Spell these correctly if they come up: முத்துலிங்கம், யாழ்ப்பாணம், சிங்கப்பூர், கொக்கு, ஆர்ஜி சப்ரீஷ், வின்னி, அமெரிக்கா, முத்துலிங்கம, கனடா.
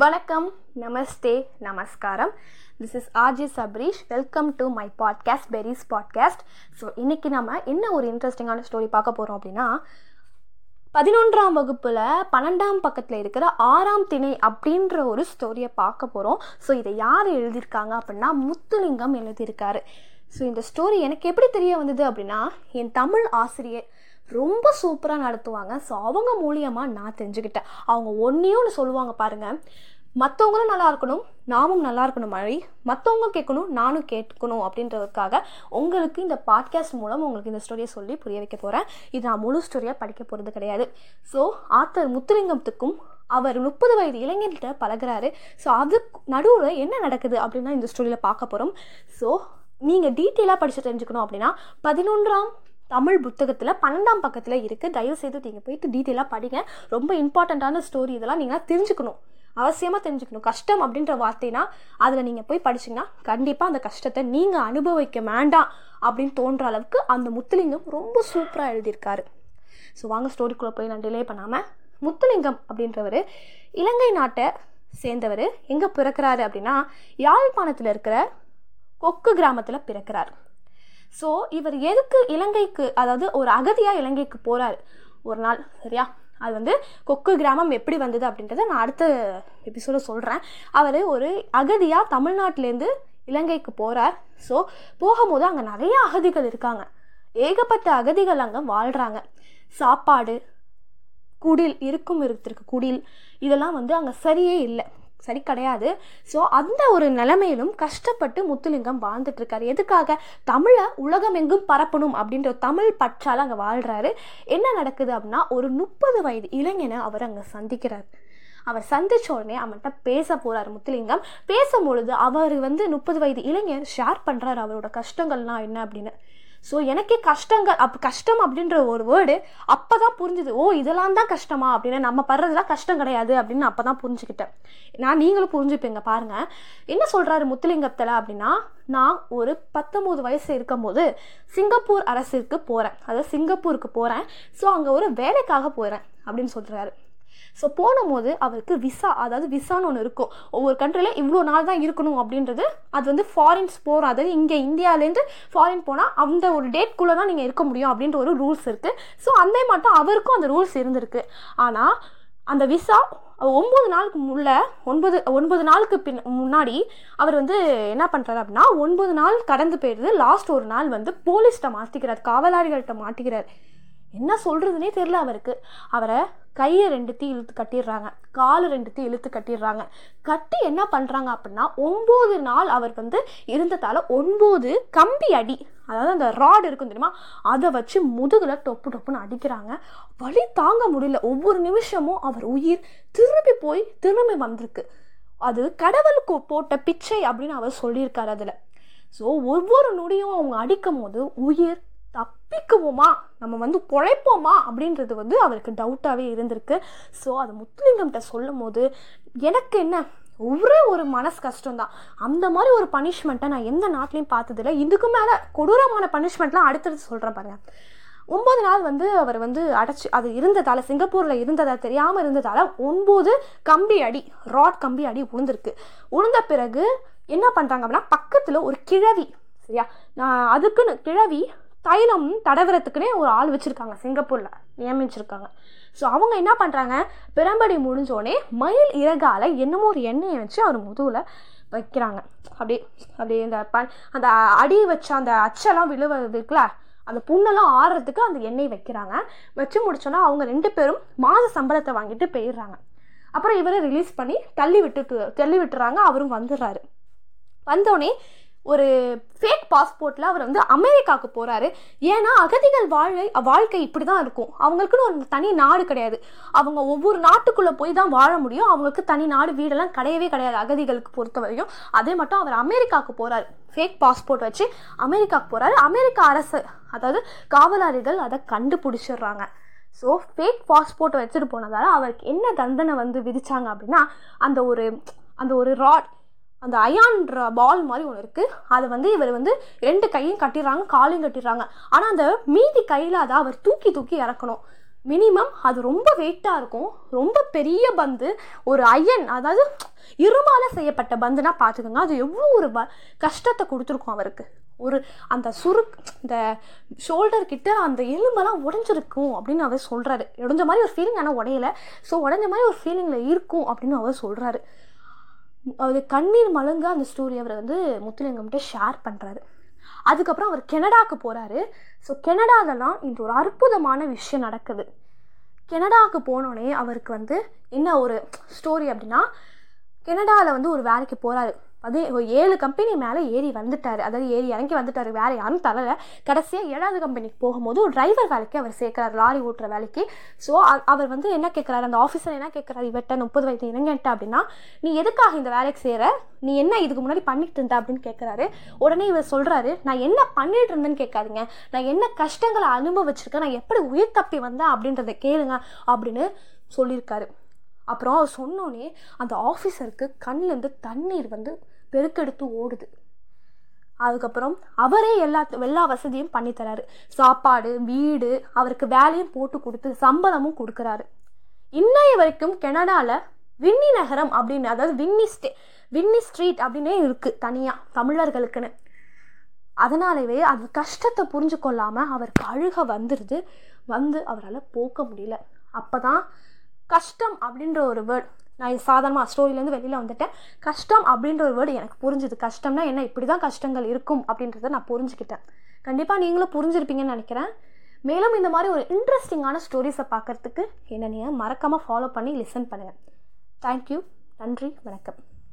வணக்கம், நமஸ்தே, நமஸ்காரம். This is ஆர்ஜி சப்ரீஷ். Welcome to my podcast, பெரிஸ் பாட்காஸ்ட். ஸோ இன்றைக்கி நம்ம என்ன ஒரு இன்ட்ரெஸ்டிங்கான ஸ்டோரி பார்க்க போகிறோம் அப்படின்னா, 11ஆம் வகுப்பில் 12ஆம் பக்கத்தில் இருக்கிற 6ஆம் திணை அப்படின்ற ஒரு ஸ்டோரியை பார்க்க போகிறோம். ஸோ இதை யார் எழுதியிருக்காங்க அப்படின்னா முத்துலிங்கம் எழுதியிருக்காரு. ஸோ இந்த ஸ்டோரி எனக்கு எப்படி தெரிய வந்தது அப்படின்னா, என் தமிழ் ஆசிரியர் ரொம்ப சூப்பராக நடத்துவாங்க. ஸோ அவங்க மூலியமாக நான் தெரிஞ்சுக்கிட்டேன். அவங்க ஒன்றையும் சொல்லுவாங்க பாருங்கள், மற்றவங்களும் நல்லா இருக்கணும், நாமும் நல்லா இருக்கணும், மாதிரி மற்றவங்க கேட்கணும், நானும் கேட்கணும் அப்படின்றதுக்காக உங்களுக்கு இந்த பாட்காஸ்ட் மூலம் உங்களுக்கு இந்த ஸ்டோரியை சொல்லி புரிய வைக்க போகிறேன். இது நான் முழு ஸ்டோரியாக படிக்க போகிறது கிடையாது. ஸோ ஆத்தர் முத்துலிங்கத்துக்கும் அவர் 30 வயது இளைஞர்கிட்ட பழகிறாரு. ஸோ அதுக்கு நடுவில் என்ன நடக்குது அப்படின்னா இந்த ஸ்டோரியில் பார்க்க போகிறோம். ஸோ நீங்கள் டீட்டெயிலாக படித்து தெரிஞ்சுக்கணும் அப்படின்னா 11ஆம் தமிழ் புத்தகத்தில் 12ஆம் பக்கத்தில் இருக்குது. தயவுசெய்து நீங்கள் போயிட்டு டீட்டெயிலாக படிங்க. ரொம்ப இம்பார்ட்டண்ட்டான ஸ்டோரி. இதெல்லாம் நீங்கள் தெரிஞ்சுக்கணும், அவசியமாக தெரிஞ்சுக்கணும். கஷ்டம் அப்படின்ற வார்த்தைனா அதில் நீங்கள் போய் படிச்சிங்கன்னா கண்டிப்பாக அந்த கஷ்டத்தை நீங்கள் அனுபவிக்க வேண்டாம் அப்படின்னு தோன்ற அளவுக்கு அந்த முத்துலிங்கம் ரொம்ப சூப்பராக எழுதியிருக்காரு. ஸோ வாங்க ஸ்டோரிக்குள்ளே போய் நான் டிலே பண்ணாமல், முத்துலிங்கம் அப்படின்றவர் இலங்கை நாட்டை சேர்ந்தவர். எங்கே பிறக்கிறாரு அப்படின்னா யாழ்ப்பாணத்தில் இருக்கிற கொக்கு கிராமத்தில் பிறக்கிறார். ஸோ இவர் எதுக்கு இலங்கைக்கு, அதாவது ஒரு அகதியாக இலங்கைக்கு போகிறார் ஒரு நாள், சரியா? அது வந்து கொக்கு கிராமம் எப்படி வந்தது அப்படின்றத நான் அடுத்த எபிசோட சொல்கிறேன். அவர் ஒரு அகதியாக தமிழ்நாட்டிலேருந்து இலங்கைக்கு போகிறார். ஸோ போகும்போது அங்கே நிறைய அகதிகள் இருக்காங்க, ஏகப்பட்ட அகதிகள் அங்கே வாழ்கிறாங்க. சாப்பாடு, குடில், இருக்கும் குடில், இதெல்லாம் வந்து அங்கே சரியே இல்லை, சரி கிடையாது. ஸோ அந்த ஒரு நிலைமையிலும் கஷ்டப்பட்டு முத்துலிங்கம் வாழ்ந்துட்டுருக்காரு. எதுக்காக? தமிழை உலகமெங்கும் பரப்பணும் அப்படின்ற தமிழ் பற்றால் அங்கே வாழ்கிறாரு. என்ன நடக்குது அப்படின்னா, ஒரு 30 வயது இளைஞனை அவர் அங்கே சந்திக்கிறார். அவர் சந்தித்த உடனே அவன்கிட்ட பேச போகிறார் முத்துலிங்கம். பேசும்பொழுது அவர் வந்து 30 வயது இளைஞர் ஷேர் பண்ணுறாரு அவரோட கஷ்டங்கள்லாம் என்ன அப்படின்னு. ஸோ எனக்கே கஷ்டங்கள் கஷ்டம் அப்படின்ற ஒரு வேர்டு அப்போ தான் புரிஞ்சுது. ஓ, இதெல்லாம் தான் கஷ்டமா அப்படின்னு, நம்ம படுறதுலாம் கஷ்டம் கிடையாது அப்படின்னு அப்போ தான் புரிஞ்சுக்கிட்டேன். நீங்களும் புரிஞ்சுப்பீங்க பாருங்கள். என்ன சொல்கிறாரு முத்துலிங்கத்தில் அப்படின்னா, நான் ஒரு 19 வயசு இருக்கும்போது சிங்கப்பூர் அரசுக்கு போகிறேன், அதாவது சிங்கப்பூருக்கு போகிறேன். ஸோ அங்கே ஒரு வேலைக்காக போகிறேன் அப்படின்னு சொல்கிறாரு. ஸோ போன போது அவருக்கு விசா, அதாவது விசான்னு ஒன்று இருக்கும், ஒவ்வொரு கண்ட்ரியில் இவ்வளோ நாள் தான் இருக்கணும் அப்படின்றது. அது வந்து ஃபாரின்ஸ் போகிற, அதாவது இங்கே இந்தியாவிலேருந்து ஃபாரின் போனால் அந்த ஒரு டேட்குள்ளே தான் நீங்கள் இருக்க முடியும் அப்படின்ற ஒரு ரூல்ஸ் இருக்குது. ஸோ அந்த மட்டும் அவருக்கும் அந்த ரூல்ஸ் இருந்திருக்கு. ஆனால் அந்த விசா 9 நாளுக்கு முன்னாடி அவர் வந்து என்ன பண்ணுறாரு அப்படின்னா, 9 நாள் கடந்து போயிடுது, லாஸ்ட் ஒரு நாள் வந்து போலீஸ்கிட்ட மாட்டிக்கிறார், காவலாளிகள்கிட்ட மாட்டிக்கிறார். என்ன சொல்கிறதுனே தெரில அவருக்கு. அவரை கையை 2 இழுத்து கட்டிடுறாங்க, காலு 2 இழுத்து கட்டிடுறாங்க. கட்டி என்ன பண்ணுறாங்க அப்படின்னா, 9 நாள் அவர் வந்து இருந்ததால் 9 கம்பி அடி, அதாவது அந்த ராடு இருக்கும் தெரியுமா, அதை வச்சு முதுகில் டொப்பு டொப்புன்னு அடிக்கிறாங்க. வலி தாங்க முடியல. ஒவ்வொரு நிமிஷமும் அவர் உயிர் திரும்பி வந்திருக்கு. அது கடவுளுக்கு போட்ட பிச்சை அப்படின்னு அவர் சொல்லியிருக்காரு அதில். ஸோ ஒவ்வொரு நொடியும் அவங்க அடிக்கும் போது உயிர் தப்பிக்குவோமா, நம்ம வந்து பொழைப்போமா அப்படின்றது வந்து அவருக்கு டவுட்டாகவே இருந்திருக்கு. ஸோ அது முத்துலிங்கம்கிட்ட சொல்லும் போது எனக்கு என்ன ஒரே ஒரு மனசு கஷ்டம்தான். அந்த மாதிரி ஒரு பனிஷ்மெண்ட்டை நான் எந்த நாட்டிலையும் பார்த்ததில்லை. இதுக்கு மேலே கொடூரமான பனிஷ்மெண்ட்லாம் அடுத்தடுத்து சொல்கிறேன் பாருங்க. 9 நாள் வந்து அவர் வந்து அடைச்சி, அது இருந்ததால், சிங்கப்பூரில் இருந்ததா தெரியாமல் இருந்ததால் 9 கம்பி அடி, ராட் கம்பி அடி உளுந்திருக்கு. உளுந்த பிறகு என்ன பண்ணுறாங்க அப்படின்னா, பக்கத்தில் ஒரு கிழவி, சரியா, நான் அதுக்குன்னு கிழவி தைலம் தடவுறதுக்குன்னே ஒரு ஆள் வச்சுருக்காங்க, சிங்கப்பூரில் நியமிச்சிருக்காங்க. ஸோ அவங்க என்ன பண்ணுறாங்க, பிரம்படி முடிஞ்சோடனே மயில் இறகால என்னமோ ஒரு எண்ணெயை வச்சு அவர் முதுகில் வைக்கிறாங்க. அப்படியே அந்த அடி வச்ச அந்த அச்செல்லாம் விழுவதுக்குல, அந்த புண்ணெல்லாம் ஆடுறதுக்கு அந்த எண்ணெய் வைக்கிறாங்க. வச்சு முடிச்சோன்னா அவங்க 2 பேரும் மாத சம்பளத்தை வாங்கிட்டு போயிடுறாங்க. அப்புறம் இவரை ரிலீஸ் பண்ணி தள்ளி விட்டுறாங்க. அவரும் வந்துடுறாரு. வந்தோடனே ஒரு ஃபேக் பாஸ்போர்ட்டில் அவர் வந்து அமெரிக்காவுக்கு போகிறாரு. ஏன்னா அகதிகள் வாழ்க்கை இப்படி தான் இருக்கும். அவங்களுக்குன்னு ஒரு தனி நாடு கிடையாது. அவங்க ஒவ்வொரு நாட்டுக்குள்ளே போய் தான் வாழ முடியும். அவங்களுக்கு தனி நாடு, வீடெல்லாம் கிடையவே கிடையாது அகதிகளுக்கு பொறுத்த வரையும். அதே மட்டும் அவர் அமெரிக்காவுக்கு போகிறாரு, ஃபேக் பாஸ்போர்ட் வச்சு அமெரிக்காவுக்கு போகிறாரு. அமெரிக்கா அரசு, அதாவது காவலாளிகள் அதை கண்டுபிடிச்சிடுறாங்க. ஸோ ஃபேக் பாஸ்போர்ட்டை வச்சுட்டு போனதால் அவருக்கு என்ன தண்டனை வந்து விதித்தாங்க அப்படின்னா, அந்த ஒரு ராட், அந்த அயான்ற பால் மாதிரி ஒன்று இருக்குது, அதை வந்து இவர் வந்து 2 கையும் கட்டிடுறாங்க, காலையும் கட்டிடுறாங்க. ஆனால் அந்த மீதி கையில் அதை அவர் தூக்கி இறக்கணும். மினிமம் அது ரொம்ப வெயிட்டாக இருக்கும், ரொம்ப பெரிய பந்து, ஒரு அயன் அதாவது இருமால செய்யப்பட்ட பந்துனா பார்த்துக்கோங்க அது எவ்வளோ ஒரு கஷ்டத்தை கொடுத்துருக்கும் அவருக்கு. ஒரு அந்த இந்த ஷோல்டர் கிட்ட அந்த எலும்பெல்லாம் உடஞ்சிருக்கும் அப்படின்னு அவர் சொல்கிறாரு. உடஞ்ச மாதிரி ஒரு ஃபீலிங், ஆனால் உடையலை, ஸோ உடஞ்ச மாதிரி ஒரு ஃபீலிங்கில் இருக்கும் அப்படின்னு அவர் சொல்கிறாரு. அது கண்ணீர் மலங்க அந்த ஸ்டோரி அவர் முத்துலிங்கம்கிட்ட ஷேர் பண்ணுறாரு. அதுக்கப்புறம் அவர் கனடாவுக்கு போகிறாரு. ஸோ கனடாலலாம் இந்த ஒரு அற்புதமான விஷயம் நடக்குது. கனடாவுக்கு போனோடனே அவருக்கு என்ன ஒரு ஸ்டோரி அப்படின்னா, கனடாவில் ஒரு வேலைக்கு போகிறாரு. அது 7 கம்பெனி மேலே ஏறி வந்துட்டார், அதாவது ஏறி இறங்கி வந்துட்டார், வேறு யாரும் தரலை. கடைசியாக 7வது கம்பெனிக்கு போகும்போது ஒரு டிரைவர் வேலைக்கு அவர் சேர்க்குறாரு, லாரி ஓட்டுற வேலைக்கு. ஸோ அவர் என்ன கேட்குறாரு, அந்த ஆஃபீஸர் என்ன கேட்குறாரு, இவட்ட 30 வயது இறங்கிட்ட அப்படின்னா நீ எதுக்காக இந்த வேலைக்கு செய்கிற, நீ என்ன இதுக்கு முன்னாடி பண்ணிட்டு இருந்தா அப்படின்னு கேட்குறாரு. உடனே இவர் சொல்கிறாரு, நான் என்ன பண்ணிட்டு இருந்தேன்னு கேட்காதுங்க, நான் என்ன கஷ்டங்களை அனுபவிச்சிருக்கேன், நான் எப்படி உயிர் தப்பி வந்தேன் அப்படின்றத கேளுங்க அப்படின்னு சொல்லியிருக்காரு. அப்புறம் அவர் சொன்னோன்னே அந்த ஆஃபீஸருக்கு கண்ணிலேருந்து தண்ணீர் பெருக்கெடுத்து ஓடுது. அதுக்கப்புறம் அவரே எல்லா வசதியும் பண்ணித்தராரு, சாப்பாடு, வீடு, அவருக்கு வேலையும் போட்டு கொடுத்து சம்பளமும் கொடுக்குறாரு. இன்னைய வரைக்கும் கனடாவில் வின்னி நகரம் அப்படின்னு, அதாவது வின்னி ஸ்ட்ரீட் அப்படின்னே இருக்குது தனியாக தமிழர்களுக்குன்னு. அதனாலவே அது கஷ்டத்தை புரிஞ்சு கொள்ளாமல் அவருக்கு அழுக வந்துடுது அவரால் போக்க முடியல. அப்போ தான் கஷ்டம் அப்படின்ற ஒரு வேர்டு, நான் சாதாரணமாக ஸ்டோரியிலேருந்து வெளியில் வந்துட்டேன், கஷ்டம் அப்படின்ற ஒரு வேர்டு எனக்கு புரிஞ்சுது. கஷ்டம்னா என்ன, இப்படி தான் கஷ்டங்கள் இருக்கும் அப்படின்றத நான் புரிஞ்சுக்கிட்டேன். கண்டிப்பாக நீங்களும் புரிஞ்சுருப்பீங்கன்னு நினைக்கிறேன். மேலும் இந்த மாதிரி ஒரு இன்ட்ரெஸ்டிங்கான ஸ்டோரிஸை பார்க்குறதுக்கு என்னைய மறக்காமல் ஃபாலோ பண்ணி லிசன் பண்ணுங்கள். தேங்க்யூ, நன்றி, வணக்கம்.